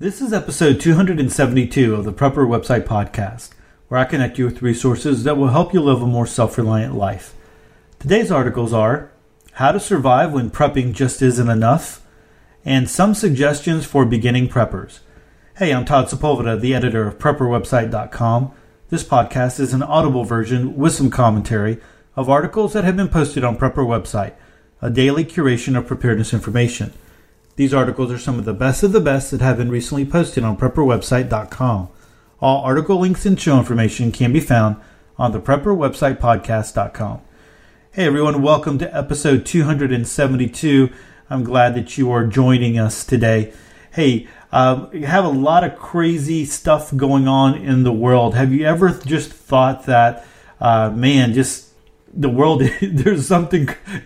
This is episode 272 of the Prepper Website Podcast, where I connect you with resources that will help you live a more self-reliant life. Today's articles are How to Survive When Prepping Just Isn't Enough, and Some Suggestions for Beginning Preppers. Hey, I'm Todd Sepulveda, the editor of PrepperWebsite.com. This podcast is an audible version with some commentary of articles that have been posted on Prepper Website, a daily curation of preparedness information. These articles are some of the best that have been recently posted on PrepperWebsite.com. All article links and show information can be found on the PrepperWebsitePodcast.com. Hey everyone, welcome to episode 272. I'm glad that you are joining us today. Hey, you have a lot of crazy stuff going on in the world. Have you ever just thought that, the world,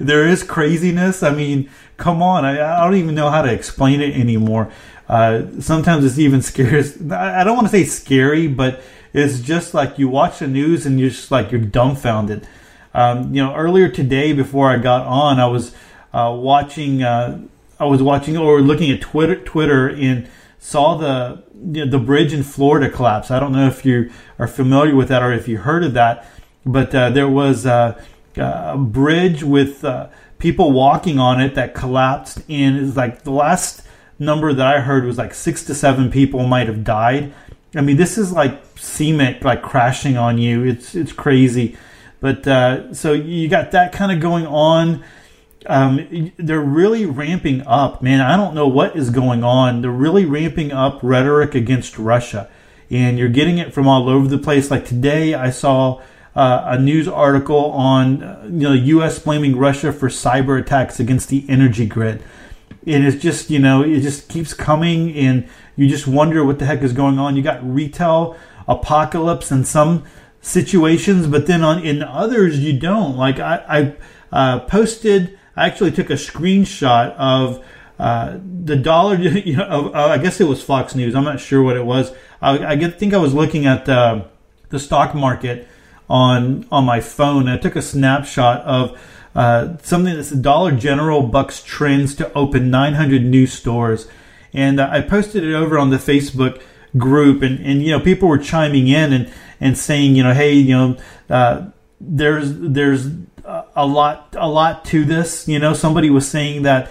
there is craziness? I mean, come on. I don't even know how to explain it anymore. Sometimes it's even scary. I don't want to say scary, but it's just like you watch the news and you're just like, you're dumbfounded. Earlier today, before I got on, I was looking at Twitter and saw the bridge in Florida collapse. I don't know if you are familiar with that or if you heard of that. But there was a bridge with people walking on it that collapsed, and it's like the last number that I heard was like 6 to 7 people might have died. I mean, this is like cement like crashing on you. It's crazy. But so you got that kind of going on. They're really ramping up, man. I don't know what is going on. They're really ramping up rhetoric against Russia, and you're getting it from all over the place. Like today, I saw a news article on U.S. blaming Russia for cyber attacks against the energy grid. And it's just, it just keeps coming, and you just wonder what the heck is going on. You got retail apocalypse in some situations, but then in others you don't. Like I actually took a screenshot of the dollar. I guess it was Fox News. I'm not sure what it was. I think I was looking at the stock market on my phone. I took a snapshot of something that's Dollar General bucks trends to open 900 new stores, and I posted it over on the Facebook group, and people were chiming in and saying, there's a lot to this. Somebody was saying that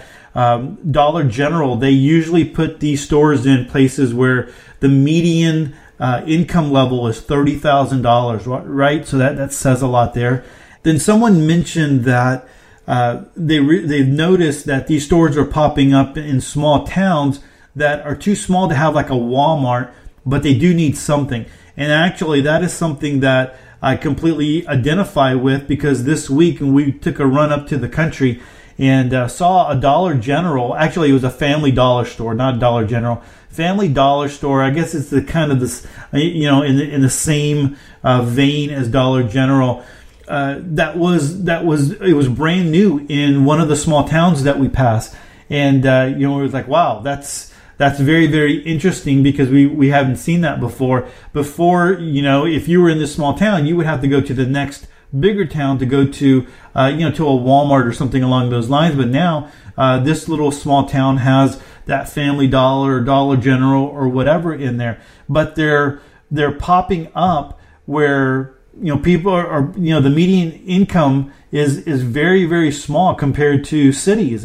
Dollar General, they usually put these stores in places where the median income level is $30,000, right? So that says a lot there. Then someone mentioned that they've noticed that these stores are popping up in small towns that are too small to have like a Walmart, but they do need something. And actually, that is something that I completely identify with, because this week we took a run up to the country and saw a Dollar General. Actually, it was a Family Dollar store, not a Dollar General. Family Dollar store. I guess it's the kind of this, in the same vein as Dollar General. It was brand new in one of the small towns that we passed, and it was like, wow, that's very, very interesting, because we haven't seen that before. If you were in this small town, you would have to go to the next bigger town to go to, to a Walmart or something along those lines. But now this little small town has that Family Dollar or Dollar General or whatever in there. But they're popping up where, people are the median income is very, very small compared to cities,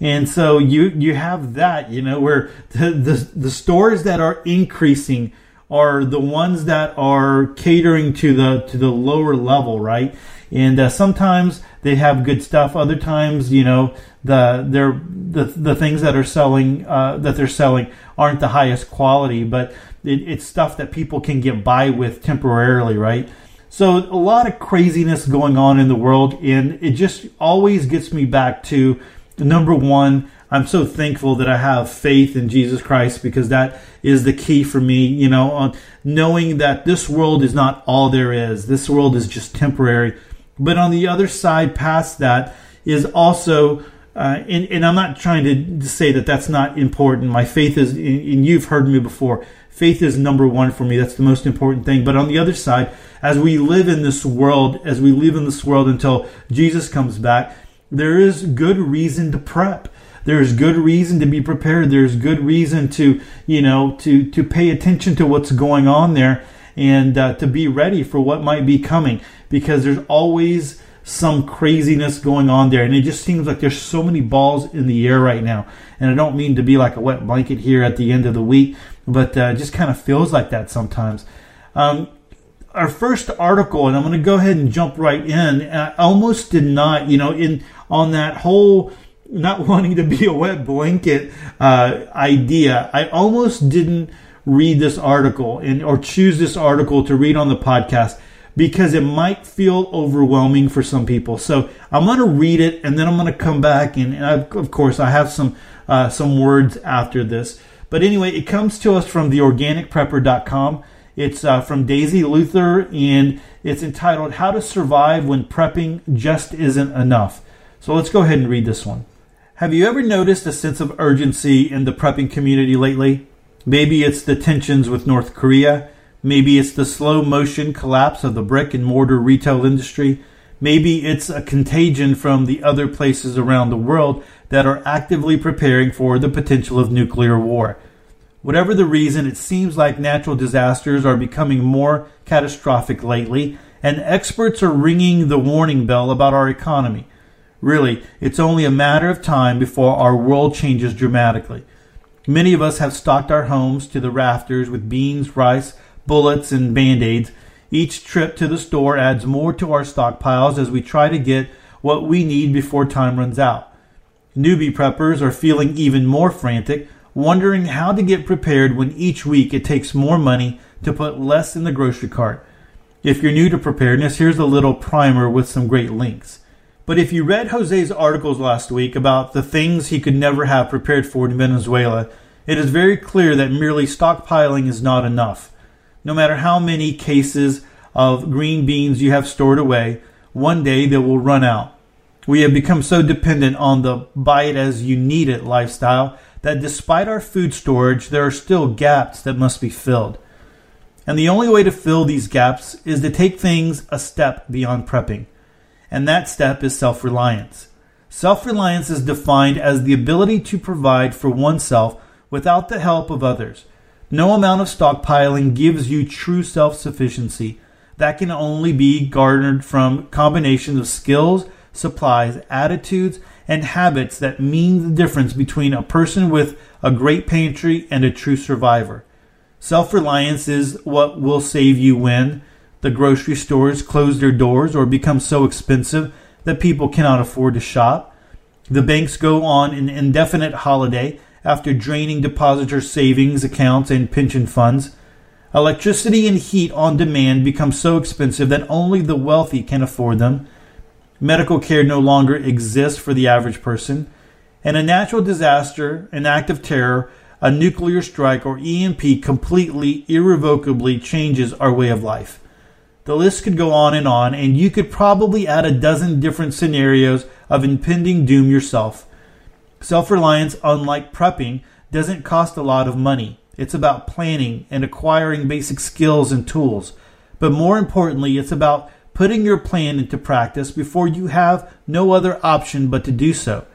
And so you have that, where the stores that are increasing are the ones that are catering to the lower level, right? And sometimes they have good stuff. Other times, the things that are selling aren't the highest quality, but it's stuff that people can get by with temporarily, right? So a lot of craziness going on in the world, and it just always gets me back to number one. I'm so thankful that I have faith in Jesus Christ, because that is the key for me, on knowing that this world is not all there is. This world is just temporary. But on the other side, past that, is also, and I'm not trying to say that that's not important. My faith is, and you've heard me before, faith is number one for me. That's the most important thing. But on the other side, as we live in this world until Jesus comes back, there is good reason to prep. There's good reason to be prepared. There's good reason to, you know, to pay attention to what's going on there, and to be ready for what might be coming, because there's always some craziness going on there. And it just seems like there's so many balls in the air right now. And I don't mean to be like a wet blanket here at the end of the week, but it just kind of feels like that sometimes. Our first article, and I'm going to go ahead and jump right in. I almost did not, you know, in on that whole not wanting to be a wet blanket idea, I almost didn't read this article or choose this article to read on the podcast, because it might feel overwhelming for some people. So I'm going to read it, and then I'm going to come back, and of course I have some words after this. But anyway, it comes to us from theorganicprepper.com. It's from Daisy Luther, and it's entitled How to Survive When Prepping Just Isn't Enough. So let's go ahead and read this one. Have you ever noticed a sense of urgency in the prepping community lately? Maybe it's the tensions with North Korea. Maybe it's the slow motion collapse of the brick and mortar retail industry. Maybe it's a contagion from the other places around the world that are actively preparing for the potential of nuclear war. Whatever the reason, it seems like natural disasters are becoming more catastrophic lately, and experts are ringing the warning bell about our economy. Really, it's only a matter of time before our world changes dramatically. Many of us have stocked our homes to the rafters with beans, rice, bullets, and Band-Aids. Each trip to the store adds more to our stockpiles as we try to get what we need before time runs out. Newbie preppers are feeling even more frantic, wondering how to get prepared when each week it takes more money to put less in the grocery cart. If you're new to preparedness, here's a little primer with some great links. But if you read Jose's articles last week about the things he could never have prepared for in Venezuela, it is very clear that merely stockpiling is not enough. No matter how many cases of green beans you have stored away, one day they will run out. We have become so dependent on the buy-it-as-you-need-it lifestyle that despite our food storage, there are still gaps that must be filled. And the only way to fill these gaps is to take things a step beyond prepping. And that step is self-reliance. Self-reliance is defined as the ability to provide for oneself without the help of others. No amount of stockpiling gives you true self-sufficiency. That can only be garnered from combinations of skills, supplies, attitudes, and habits that mean the difference between a person with a great pantry and a true survivor. Self-reliance is what will save you when the grocery stores close their doors or become so expensive that people cannot afford to shop. The banks go on an indefinite holiday after draining depositor savings accounts and pension funds. Electricity and heat on demand become so expensive that only the wealthy can afford them. Medical care no longer exists for the average person. And a natural disaster, an act of terror, a nuclear strike, or EMP completely, irrevocably changes our way of life. The list could go on, and you could probably add a dozen different scenarios of impending doom yourself. Self-reliance, unlike prepping, doesn't cost a lot of money. It's about planning and acquiring basic skills and tools. But more importantly, it's about putting your plan into practice before you have no other option but to do so.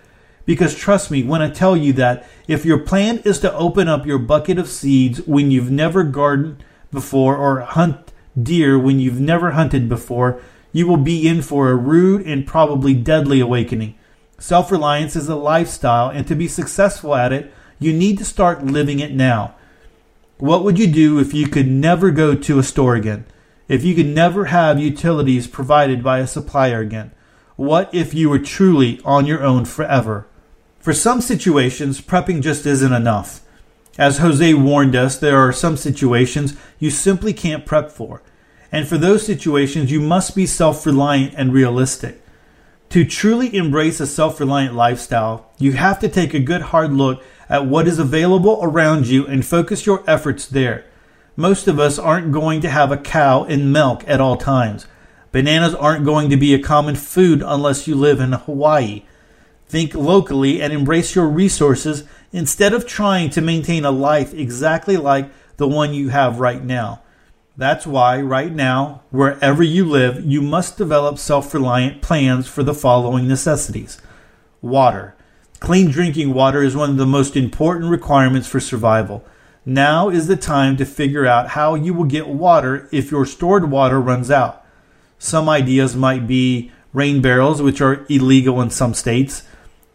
Because trust me when I tell you that if your plan is to open up your bucket of seeds when you've never gardened before or hunt deer when you've never hunted before, you will be in for a rude and probably deadly awakening. Self-reliance is a lifestyle, and to be successful at it, you need to start living it now. What would you do if you could never go to a store again? If you could never have utilities provided by a supplier again? What if you were truly on your own forever? For some situations, prepping just isn't enough. As Jose warned us, there are some situations you simply can't prep for. And for those situations, you must be self-reliant and realistic. To truly embrace a self-reliant lifestyle, you have to take a good hard look at what is available around you and focus your efforts there. Most of us aren't going to have a cow and milk at all times. Bananas aren't going to be a common food unless you live in Hawaii. Think locally and embrace your resources instead of trying to maintain a life exactly like the one you have right now. That's why right now, wherever you live, you must develop self-reliant plans for the following necessities. Water. Clean drinking water is one of the most important requirements for survival. Now is the time to figure out how you will get water if your stored water runs out. Some ideas might be rain barrels, which are illegal in some states.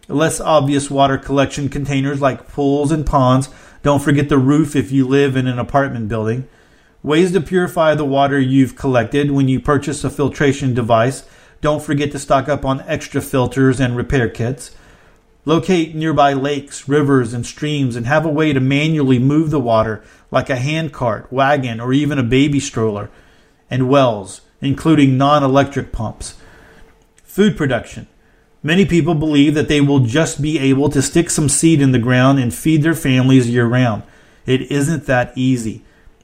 Less obvious water collection containers like pools and ponds. Don't forget the roof if you live in an apartment building. Ways to purify the water you've collected when you purchase a filtration device. Don't forget to stock up on extra filters and repair kits. Locate nearby lakes, rivers, and streams and have a way to manually move the water like a hand cart, wagon, or even a baby stroller. And wells, including non-electric pumps. Food production. Many people believe that they will just be able to stick some seed in the ground and feed their families year-round. It isn't that easy.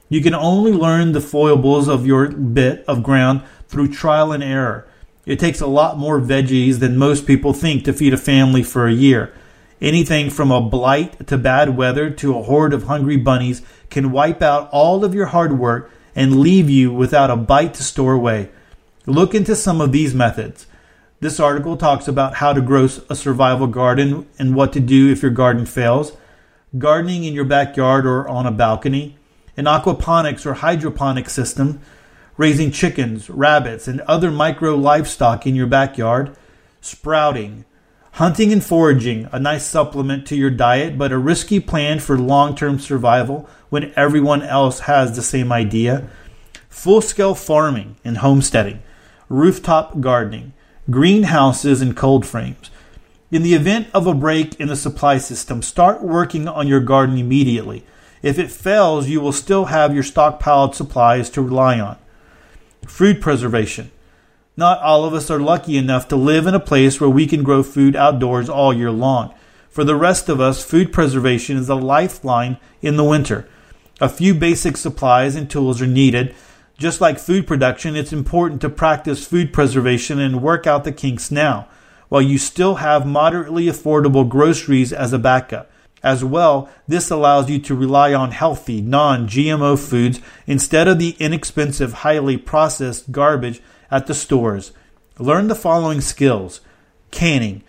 You can only learn the foibles of your bit of ground through trial and error. It takes a lot more veggies than most people think to feed a family for a year. Anything from a blight to bad weather to a horde of hungry bunnies can wipe out all of your hard work and leave you without a bite to store away. Look into some of these methods. This article talks about how to grow a survival garden and what to do if your garden fails, gardening in your backyard or on a balcony, an aquaponics or hydroponic system, raising chickens, rabbits, and other micro livestock in your backyard, sprouting, hunting and foraging, a nice supplement to your diet, but a risky plan for long-term survival when everyone else has the same idea, full-scale farming and homesteading, rooftop gardening, greenhouses and cold frames. In the event of a break in the supply system, start working on your garden immediately. If it fails, you will still have your stockpiled supplies to rely on. Food preservation. Not all of us are lucky enough to live in a place where we can grow food outdoors all year long. For the rest of us, food preservation is a lifeline in the winter. A few basic supplies and tools are needed. Just like food production, it's important to practice food preservation and work out the kinks now, while you still have moderately affordable groceries as a backup. As well, this allows you to rely on healthy, non-GMO foods instead of the inexpensive, highly processed garbage at the stores. Learn the following skills. Canning.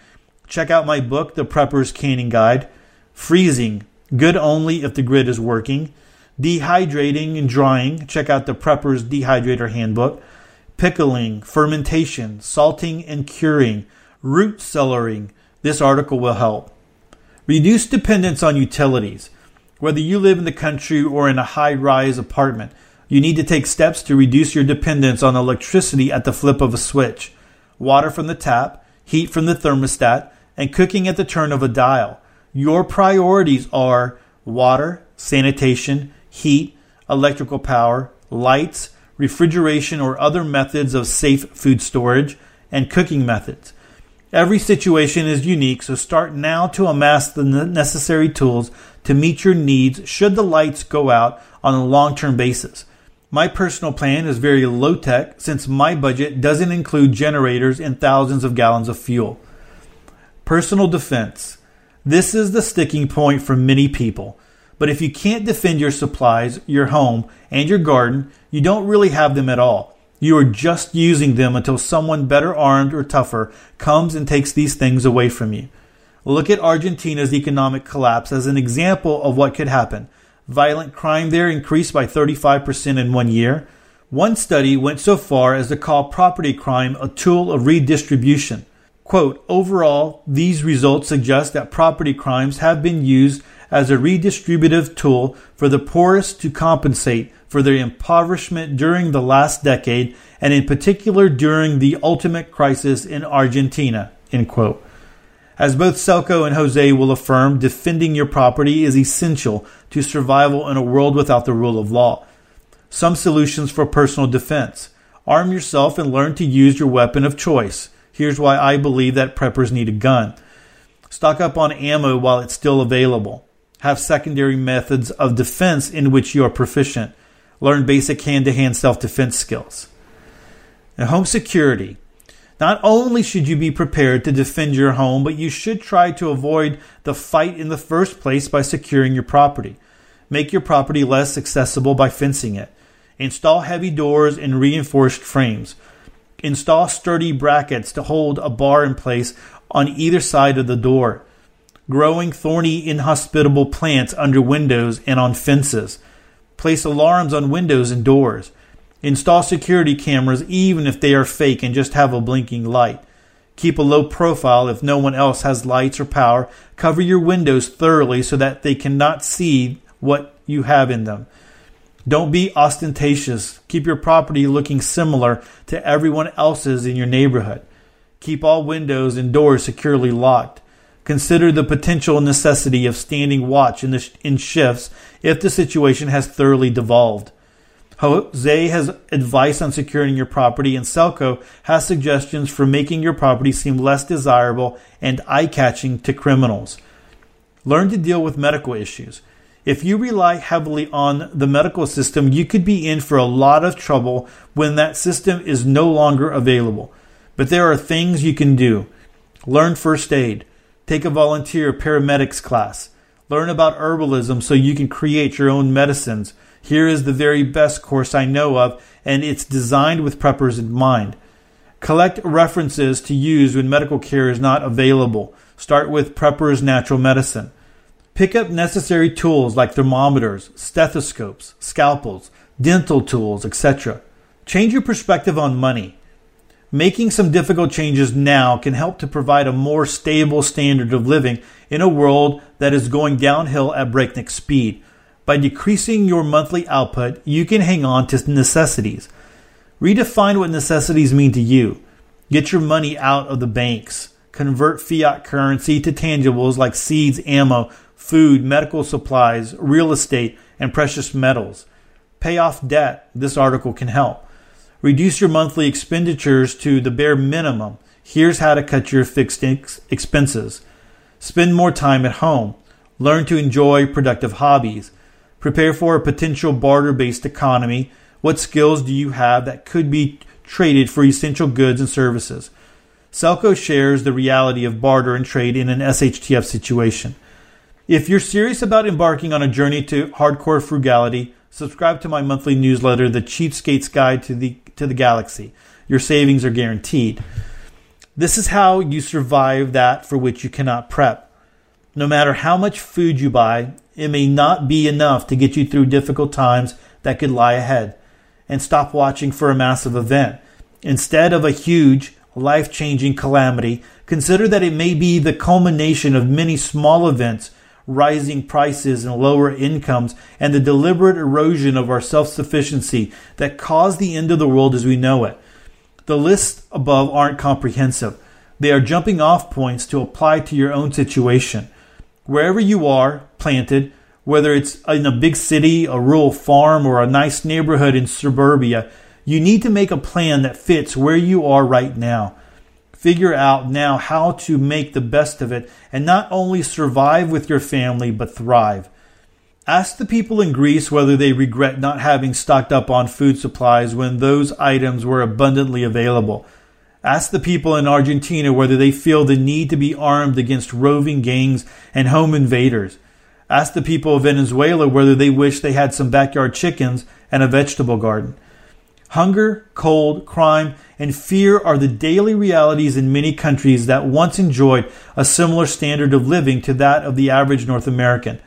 Check out my book, The Prepper's Canning Guide. Freezing. Good only if the grid is working. Dehydrating and drying, check out the Prepper's Dehydrator Handbook. Pickling, fermentation, salting and curing, root cellaring, this article will help. Reduce dependence on utilities. Whether you live in the country or in a high-rise apartment, you need to take steps to reduce your dependence on electricity at the flip of a switch. Water from the tap, heat from the thermostat, and cooking at the turn of a dial. Your priorities are water, sanitation, heat, electrical power, lights, refrigeration or other methods of safe food storage, and cooking methods. Every situation is unique, so start now to amass the necessary tools to meet your needs should the lights go out on a long-term basis. My personal plan is very low-tech since my budget doesn't include generators and thousands of gallons of fuel. Personal defense. This is the sticking point for many people. But if you can't defend your supplies, your home, and your garden, you don't really have them at all. You are just using them until someone better armed or tougher comes and takes these things away from you. Look at Argentina's economic collapse as an example of what could happen. Violent crime there increased by 35% in 1 year. One study went so far as to call property crime a tool of redistribution. Quote, overall, these results suggest that property crimes have been used as a redistributive tool for the poorest to compensate for their impoverishment during the last decade and in particular during the ultimate crisis in Argentina, end quote. As both Selko and Jose will affirm, defending your property is essential to survival in a world without the rule of law. Some solutions for personal defense. Arm yourself and learn to use your weapon of choice. Here's why I believe that preppers need a gun. Stock up on ammo while it's still available. Have secondary methods of defense in which you are proficient. Learn basic hand-to-hand self-defense skills. Now, home security. Not only should you be prepared to defend your home, but you should try to avoid the fight in the first place by securing your property. Make your property less accessible by fencing it. Install heavy doors and reinforced frames. Install sturdy brackets to hold a bar in place on either side of the door. growing thorny, inhospitable plants under windows and on fences. Place alarms on windows and doors. Install security cameras even if they are fake and just have a blinking light. Keep a low profile if no one else has lights or power. Cover your windows thoroughly so that they cannot see what you have in them. Don't be ostentatious. Keep your property looking similar to everyone else's in your neighborhood. Keep all windows and doors securely locked. Consider the potential necessity of standing watch in shifts if the situation has thoroughly devolved. Jose has advice on securing your property, and Selco has suggestions for making your property seem less desirable and eye-catching to criminals. Learn to deal with medical issues. If you rely heavily on the medical system, you could be in for a lot of trouble when that system is no longer available. But there are things you can do. Learn first aid. Take a volunteer paramedics class. Learn about herbalism so you can create your own medicines. Here is the very best course I know of, and it's designed with preppers in mind. Collect references to use when medical care is not available. Start with Prepper's Natural Medicine. Pick up necessary tools like thermometers, stethoscopes, scalpels, dental tools, etc. Change your perspective on money. Making some difficult changes now can help to provide a more stable standard of living in a world that is going downhill at breakneck speed. By decreasing your monthly output, you can hang on to necessities. Redefine what necessities mean to you. Get your money out of the banks. Convert fiat currency to tangibles like seeds, ammo, food, medical supplies, real estate, and precious metals. Pay off debt. This article can help. Reduce your monthly expenditures to the bare minimum. Here's how to cut your fixed expenses. Spend more time at home. Learn to enjoy productive hobbies. Prepare for a potential barter-based economy. What skills do you have that could be traded for essential goods and services? Selco shares the reality of barter and trade in an SHTF situation. If you're serious about embarking on a journey to hardcore frugality, subscribe to my monthly newsletter, The Cheapskate's Guide to the Galaxy. Your savings are guaranteed. This is how you survive that for which you cannot prep. No matter how much food you buy, it may not be enough to get you through difficult times that could lie ahead. And stop watching for a massive event. Instead of a huge, life-changing calamity, consider that it may be the culmination of many small events, rising prices and lower incomes, and the deliberate erosion of our self-sufficiency that caused the end of the world as we know it. The lists above aren't comprehensive. They are jumping-off points to apply to your own situation. Wherever you are planted, whether it's in a big city, a rural farm, or a nice neighborhood in suburbia, you need to make a plan that fits where you are right now. Figure out now how to make the best of it and not only survive with your family, but thrive. Ask the people in Greece whether they regret not having stocked up on food supplies when those items were abundantly available. Ask the people in Argentina whether they feel the need to be armed against roving gangs and home invaders. Ask the people of Venezuela whether they wish they had some backyard chickens and a vegetable garden. Hunger, cold, crime, and fear are the daily realities in many countries that once enjoyed a similar standard of living to that of the average North American.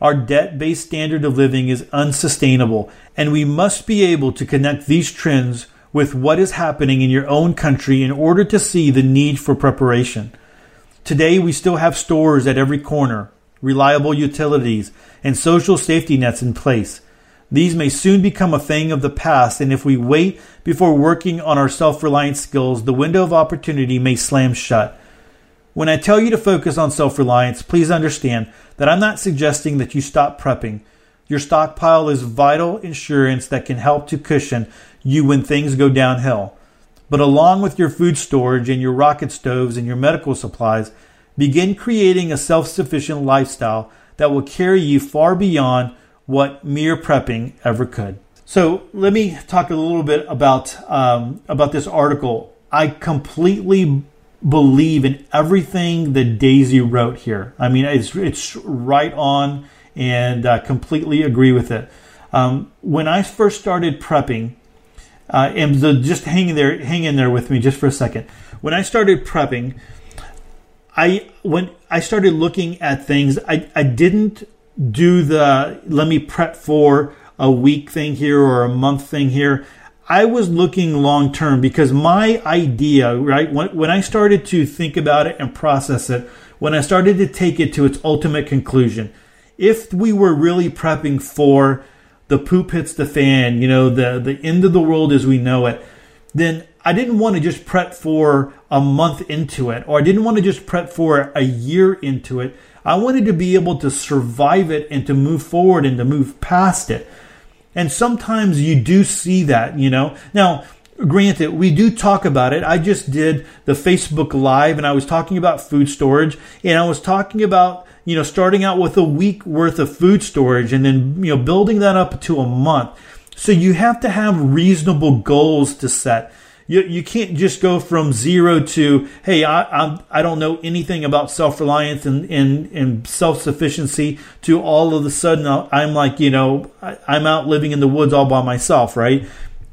Our debt-based standard of living is unsustainable, and we must be able to connect these trends with what is happening in your own country in order to see the need for preparation. Today, we still have stores at every corner, reliable utilities, and social safety nets in place. These may soon become a thing of the past, and if we wait before working on our self-reliance skills, the window of opportunity may slam shut. When I tell you to focus on self-reliance, please understand that I'm not suggesting that you stop prepping. Your stockpile is vital insurance that can help to cushion you when things go downhill. But along with your food storage and your rocket stoves and your medical supplies, begin creating a self-sufficient lifestyle that will carry you far beyond what mere prepping ever could. So let me talk a little bit about this article. I completely believe in everything that Daisy wrote here. I mean, it's right on. And I completely agree with it. When I first started prepping, and so just hang in there with me just for a second. When I started prepping, When I started looking at things, I didn't do the let me prep for a week thing here or a month thing here. I was looking long term, because my idea, right, when I started to think about it and process it, when I started to take it to its ultimate conclusion, if we were really prepping for the poop hits the fan, you know, the end of the world as we know it, then I didn't want to just prep for a month into it, or I didn't want to just prep for a year into it. I wanted to be able to survive it and to move forward and to move past it. And sometimes you do see that, you know. Now, granted, we do talk about it. I just did the Facebook Live, and I was talking about food storage, and I was talking about, you know, starting out with a week worth of food storage and then, you know, building that up to a month. So you have to have reasonable goals to set. You can't just go from zero to, hey, I don't know anything about self-reliance and self-sufficiency to all of a sudden I'm like, you know, I'm out living in the woods all by myself, right?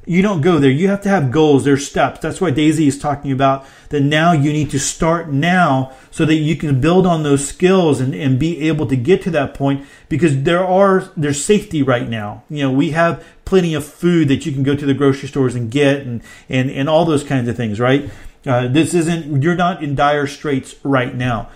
You don't go there. You have to have goals. There's steps. That's why Daisy is talking about that now you need to start now so that you can build on those skills and be able to get to that point, because there's safety right now. You know, we have plenty of food that you can go to the grocery stores and get and all those kinds of things, right? You're not in dire straits right now.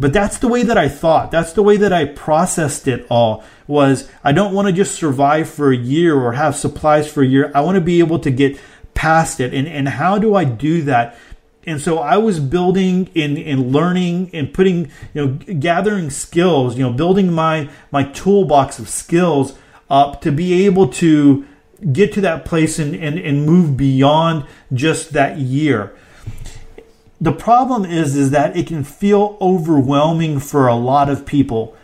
But that's the way that I thought. That's the way that I processed it all, was I don't want to just survive for a year or have supplies for a year. I want to be able to get past it. And how do I do that? And so I was building and learning and putting, you know, gathering skills, you know, building my toolbox of skills up to be able to get to that place and move beyond just that year. The problem is that it can feel overwhelming for a lot of people.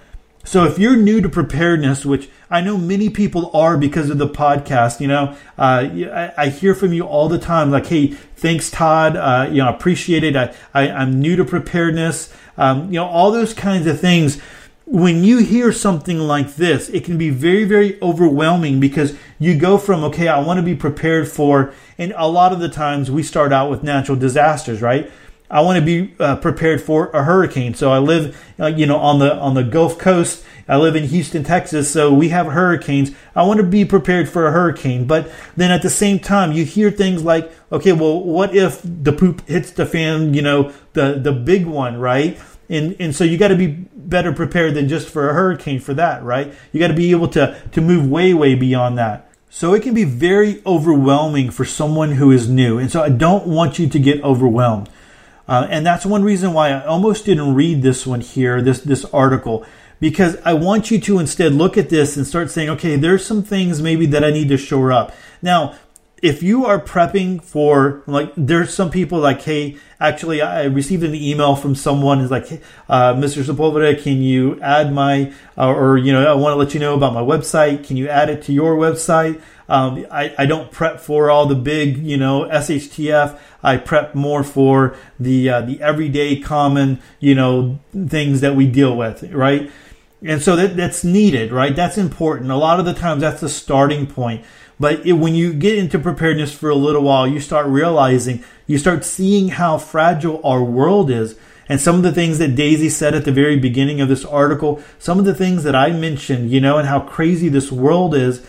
So if you're new to preparedness, which I know many people are because of the podcast, you know, I hear from you all the time, like, hey, thanks, Todd. You know, appreciate it. I'm new to preparedness. You know, all those kinds of things. When you hear something like this, it can be very, very overwhelming, because you go from, okay, I want to be prepared for, and a lot of the times we start out with natural disasters, right? I want to be prepared for a hurricane. So I live, you know, on the Gulf Coast. I live in Houston, Texas. So we have hurricanes. I want to be prepared for a hurricane. But then at the same time, you hear things like, okay, well, what if the poop hits the fan? You know, the big one, right? And so you got to be better prepared than just for a hurricane for that, right? You got to be able to move way, way beyond that. So it can be very overwhelming for someone who is new. And so I don't want you to get overwhelmed. And that's one reason why I almost didn't read this one here, this article, because I want you to instead look at this and start saying, okay, there's some things maybe that I need to shore up. Now, if you are prepping for, like, there's some people like, hey, actually, I received an email from someone who's like, hey, Mr. Sepulveda, can you add my, or, you know, I want to let you know about my website. Can you add it to your website? I don't prep for all the big, you know, SHTF. I prep more for the everyday common, you know, things that we deal with, right? And so that's needed, right? That's important. A lot of the times that's the starting point. But when you get into preparedness for a little while, you start realizing, you start seeing how fragile our world is. And some of the things that Daisy said at the very beginning of this article, some of the things that I mentioned, you know, and how crazy this world is,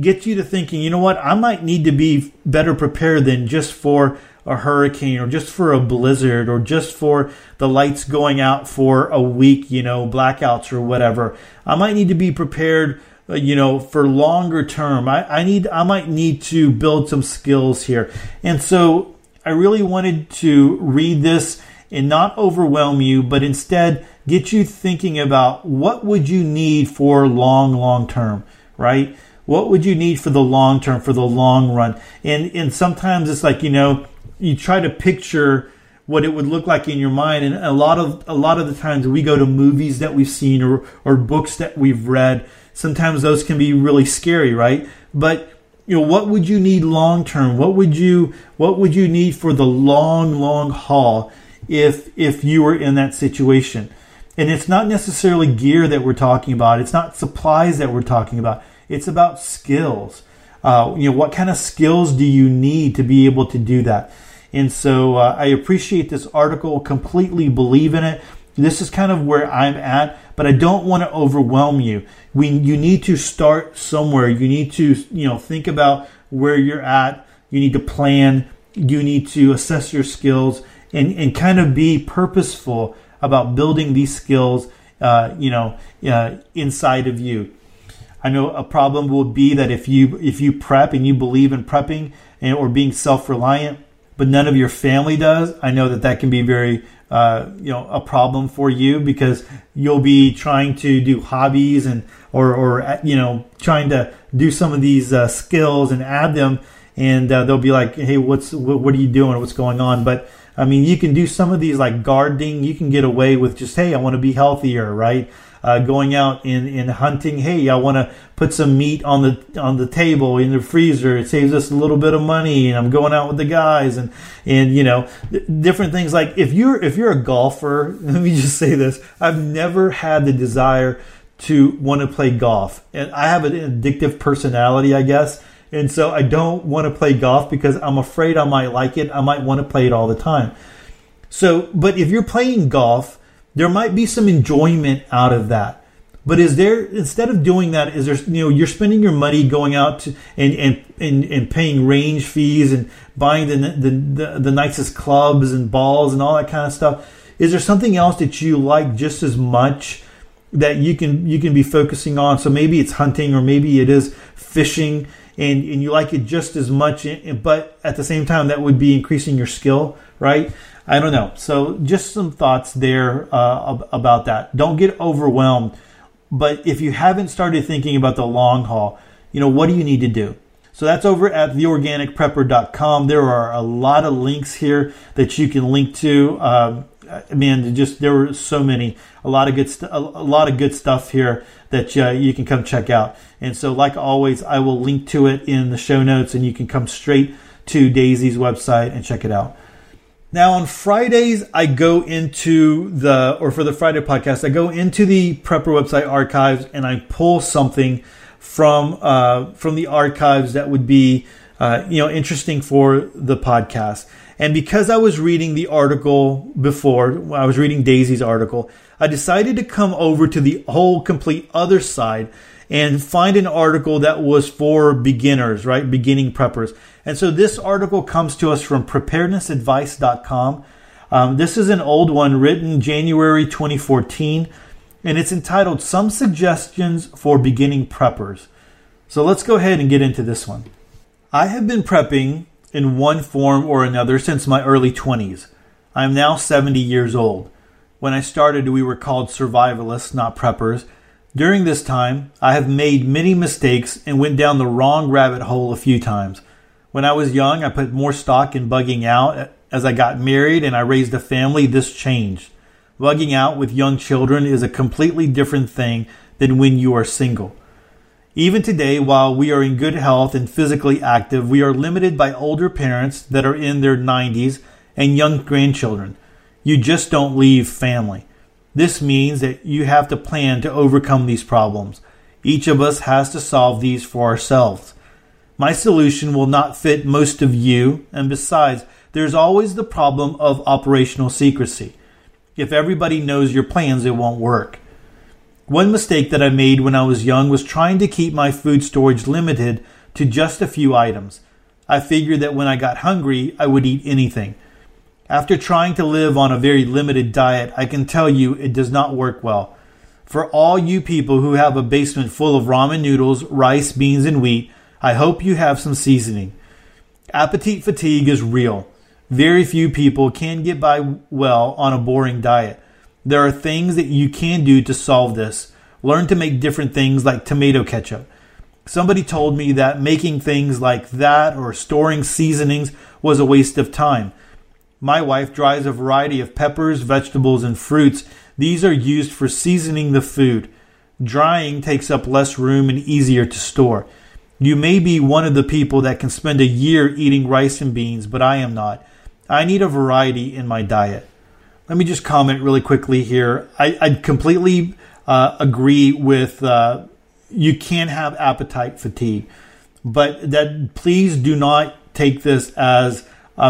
gets you to thinking, you know what, I might need to be better prepared than just for a hurricane or just for a blizzard or just for the lights going out for a week, you know, blackouts or whatever. I might need to be prepared, you know, for longer term. I might need to build some skills here. And so I really wanted to read this and not overwhelm you, but instead get you thinking about what would you need for long term, right? What would you need for the long term, for the long run? And sometimes it's like, you know, you try to picture what it would look like in your mind. And a lot of the times we go to movies that we've seen or books that we've read. Sometimes those can be really scary, right? But, you know, what would you need long term? What would you need for the long haul if you were in that situation? And it's not necessarily gear that we're talking about. It's not supplies that we're talking about. It's about skills. You know, what kind of skills do you need to be able to do that? And so I appreciate this article, completely believe in it. This is kind of where I'm at, but I don't want to overwhelm you. You need to start somewhere. You need to, think about where you're at. You need to plan. You need to assess your skills and kind of be purposeful about building these skills, inside of you. I know a problem will be that if you prep and you believe in prepping or being self-reliant, but none of your family does, I know that can be very a problem for you, because you'll be trying to do hobbies and or trying to do some of these skills and add them, and they'll be like, hey, what are you doing? What's going on? But I mean, you can do some of these, like gardening. You can get away with just, hey, I want to be healthier, right? Going out and hunting. Hey, I want to put some meat on the table in the freezer. It saves us a little bit of money, and I'm going out with the guys and different things. Like if you're a golfer, let me just say this: I've never had the desire to want to play golf, and I have an addictive personality, I guess, and so I don't want to play golf because I'm afraid I might like it. I might want to play it all the time. So, but if you're playing golf, there might be some enjoyment out of that. But instead of doing that, you're spending your money going out to, and paying range fees and buying the nicest clubs and balls and all that kind of stuff. Is there something else that you like just as much that you can be focusing on? So maybe it's hunting, or maybe it is fishing, and you like it just as much, but at the same time that would be increasing your skill, right? I don't know. So just some thoughts there about that. Don't get overwhelmed. But if you haven't started thinking about the long haul, what do you need to do? So that's over at theorganicprepper.com. There are a lot of links here that you can link to. There were so many. A lot of good stuff here that you can come check out. And so, like always, I will link to it in the show notes, and you can come straight to Daisy's website and check it out. Now on Fridays, I go into the Prepper Website archives, and I pull something from the archives that would be interesting for the podcast. And because I was reading the article before, I was reading Daisy's article, I decided to come over to the whole complete other side and find an article that was for beginners, right? Beginning preppers. And so this article comes to us from preparednessadvice.com. This is an old one written January 2014, and it's entitled Some Suggestions for Beginning Preppers. So let's go ahead and get into this one. I have been prepping in one form or another since my early 20s. I am now 70 years old. When I started, we were called survivalists, not preppers. During this time, I have made many mistakes and went down the wrong rabbit hole a few times. When I was young, I put more stock in bugging out. As I got married and I raised a family, this changed. Bugging out with young children is a completely different thing than when you are single. Even today, while we are in good health and physically active, we are limited by older parents that are in their 90s and young grandchildren. You just don't leave family. This means that you have to plan to overcome these problems. Each of us has to solve these for ourselves. My solution will not fit most of you, and besides, there's always the problem of operational secrecy. If everybody knows your plans, it won't work. One mistake that I made when I was young was trying to keep my food storage limited to just a few items. I figured that when I got hungry, I would eat anything. After trying to live on a very limited diet, I can tell you it does not work well. For all you people who have a basement full of ramen noodles, rice, beans, and wheat, I hope you have some seasoning. Appetite fatigue is real. Very few people can get by well on a boring diet. There are things that you can do to solve this. Learn to make different things, like tomato ketchup. Somebody told me that making things like that or storing seasonings was a waste of time. My wife dries a variety of peppers, vegetables, and fruits. These are used for seasoning the food. Drying takes up less room and easier to store. You may be one of the people that can spend a year eating rice and beans, but I am not. I need a variety in my diet. Let me just comment really quickly here. I completely agree with you can have appetite fatigue, but please do not take this as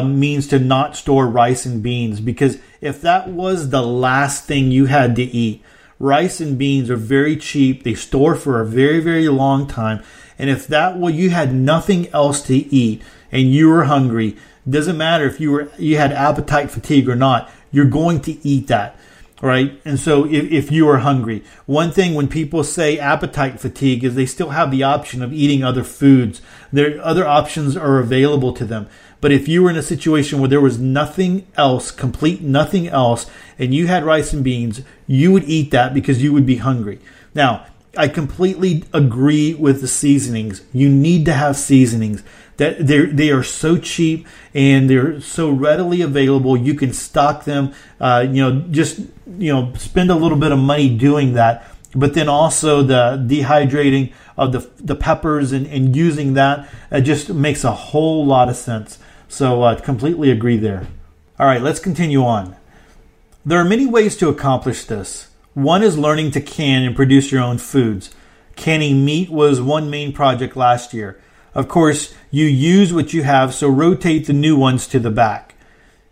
means to not store rice and beans, because if that was the last thing you had to eat, rice and beans are very cheap. They store for a very, very long time. And if that well, you had nothing else to eat and you were hungry, doesn't matter if you had appetite fatigue or not, you're going to eat that, right? And so if you are hungry, one thing when people say appetite fatigue is they still have the option of eating other foods. There other options are available to them. But if you were in a situation where there was nothing else, complete nothing else, and you had rice and beans, you would eat that because you would be hungry. Now, I completely agree with the seasonings. You need to have seasonings. That they are so cheap and they're so readily available. You can stock them. Spend a little bit of money doing that. But then also the dehydrating of the peppers and using that just makes a whole lot of sense. So I completely agree there. All right, let's continue on. There are many ways to accomplish this. One is learning to can and produce your own foods. Canning meat was one main project last year. Of course, you use what you have, so rotate the new ones to the back.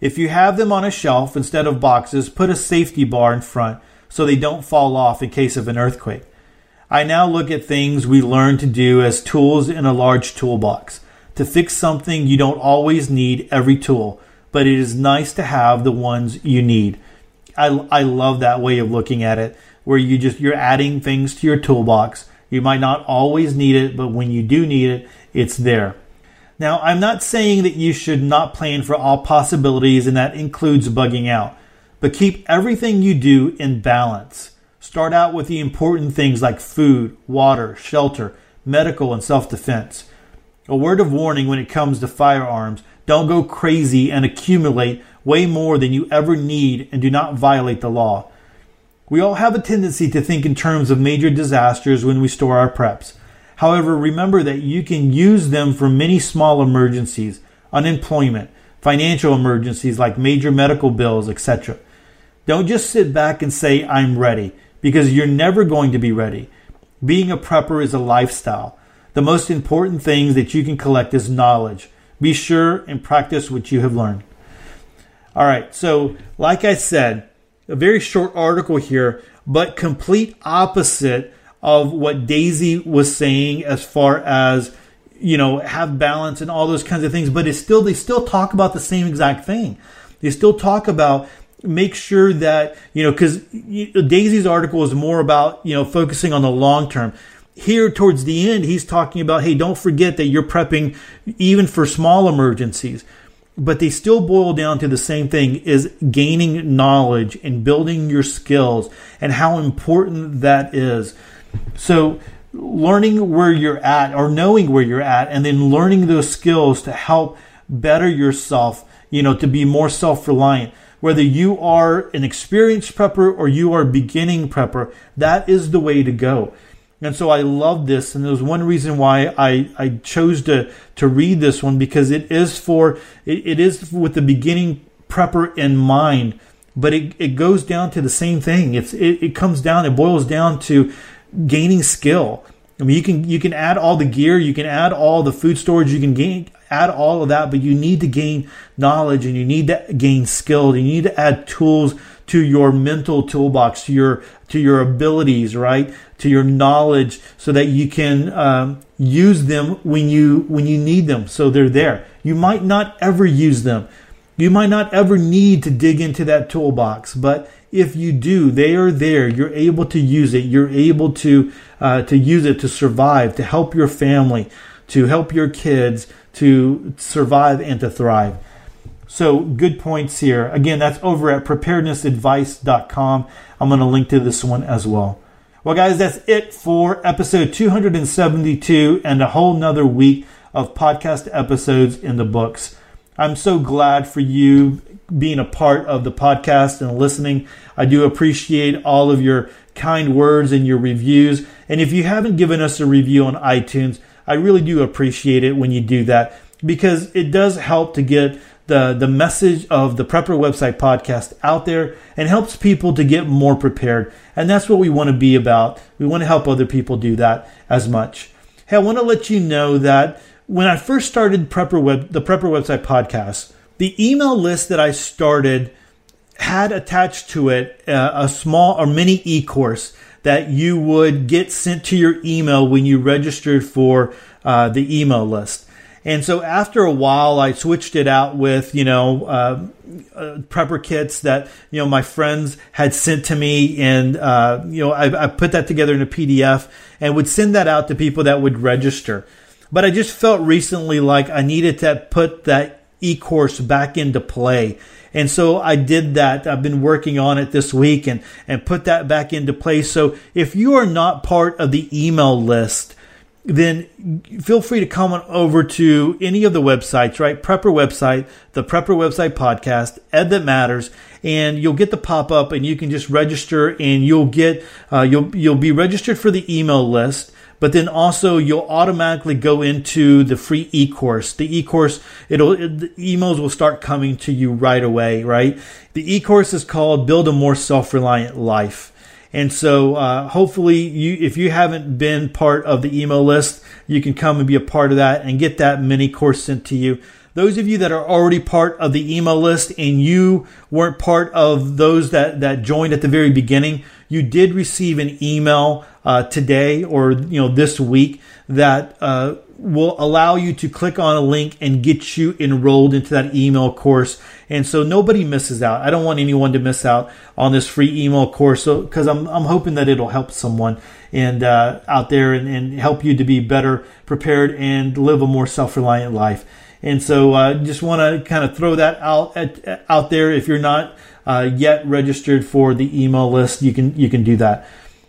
If you have them on a shelf instead of boxes, put a safety bar in front so they don't fall off in case of an earthquake. I now look at things we learn to do as tools in a large toolbox. To fix something, you don't always need every tool, but it is nice to have the ones you need. I love that way of looking at it, where you're adding things to your toolbox. You might not always need it, but when you do need it, it's there. Now, I'm not saying that you should not plan for all possibilities, and that includes bugging out. But keep everything you do in balance. Start out with the important things like food, water, shelter, medical, and self-defense. A word of warning when it comes to firearms. Don't go crazy and accumulate way more than you ever need, and do not violate the law. We all have a tendency to think in terms of major disasters when we store our preps. However, remember that you can use them for many small emergencies, unemployment, financial emergencies like major medical bills, etc. Don't just sit back and say, I'm ready, because you're never going to be ready. Being a prepper is a lifestyle. The most important things that you can collect is knowledge. Be sure and practice what you have learned. All right, so like I said, a very short article here, but complete opposite of what Daisy was saying as far as, have balance and all those kinds of things. But they still talk about the same exact thing. They still talk about make sure that, because Daisy's article is more about, focusing on the long term. Here towards the end, he's talking about, hey, don't forget that you're prepping even for small emergencies. But they still boil down to the same thing, is gaining knowledge and building your skills and how important that is. So learning where you're at or knowing where you're at and then learning those skills to help better yourself, to be more self-reliant. Whether you are an experienced prepper or you are a beginning prepper, that is the way to go. And so I love this, and there's one reason why I chose to read this one, because it is with the beginning prepper in mind, but it goes down to the same thing. It boils down to gaining skill. I mean, you can add all the gear, you can add all the food storage, you can add all of that, but you need to gain knowledge and you need to gain skill. You need to add tools to your mental toolbox, to your abilities, right? To your knowledge, so that you can use them when you need them. So they're there. You might not ever use them. You might not ever need to dig into that toolbox, but if you do, they are there. You're able to use it. You're able to use it to survive, to help your family, to help your kids, to survive and to thrive. So good points here. Again, that's over at preparednessadvice.com. I'm going to link to this one as well. Well, guys, that's it for episode 272 and a whole nother week of podcast episodes in the books. I'm so glad for you being a part of the podcast and listening. I do appreciate all of your kind words and your reviews. And if you haven't given us a review on iTunes, I really do appreciate it when you do that, because it does help to get the message of the Prepper Website Podcast out there and helps people to get more prepared. And that's what we want to be about. We want to help other people do that as much. Hey, I want to let you know that when I first started the Prepper Website Podcast, The email list that I started had attached to it a small or mini e-course that you would get sent to your email when you registered for the email list. And so after a while, I switched it out with, prepper kits that, my friends had sent to me. And, I put that together in a PDF and would send that out to people that would register. But I just felt recently like I needed to put that e-course back into play. And so I did that. I've been working on it this week and put that back into place. So if you are not part of the email list, then feel free to come on over to any of the websites, right? Prepper Website, the Prepper Website Podcast, Ed That Matters, and you'll get the pop-up and you can just register and you'll get, you'll be registered for the email list. But then also you'll automatically go into the free e-course. The e-course, the emails will start coming to you right away, right? The e-course is called Build a More Self-Reliant Life. And so hopefully if you haven't been part of the email list, you can come and be a part of that and get that mini course sent to you. Those of you that are already part of the email list and you weren't part of those that joined at the very beginning, you did receive an email today or this week that will allow you to click on a link and get you enrolled into that email course. And so nobody misses out. I don't want anyone to miss out on this free email course because I'm hoping that it'll help someone and out there and help you to be better prepared and live a more self-reliant life. And so I just want to kind of throw that out there. If you're not yet registered for the email list, you can do that.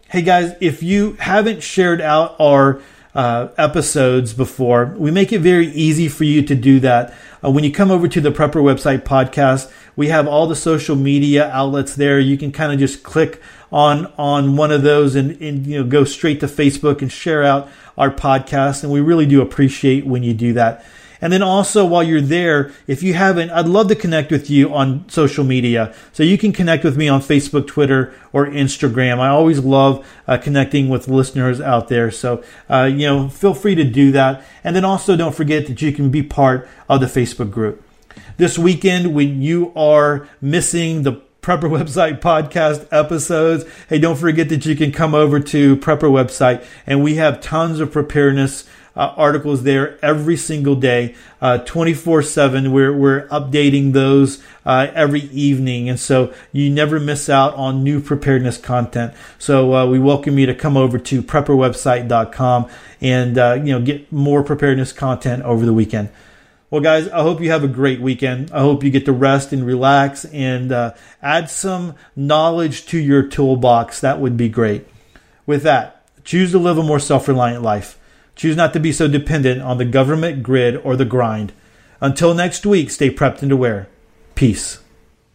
Hey guys, if you haven't shared out our episodes before, we make it very easy for you to do that. When you come over to the Prepper Website Podcast, we have all the social media outlets there. You can kind of just click on one of those and go straight to Facebook and share out our podcast. And we really do appreciate when you do that. And then also while you're there, if you haven't, I'd love to connect with you on social media. So you can connect with me on Facebook, Twitter, or Instagram. I always love connecting with listeners out there. So, feel free to do that. And then also don't forget that you can be part of the Facebook group. This weekend, when you are missing the Prepper Website Podcast episodes, hey, don't forget that you can come over to Prepper Website and we have tons of preparedness articles there every single day, 24/7. We're updating those every evening, and so you never miss out on new preparedness content. So we welcome you to come over to PrepperWebsite.com and get more preparedness content over the weekend. Well, guys, I hope you have a great weekend. I hope you get to rest and relax and add some knowledge to your toolbox. That would be great. With that, choose to live a more self-reliant life. Choose not to be so dependent on the government grid or the grind. Until next week, stay prepped and aware. Peace.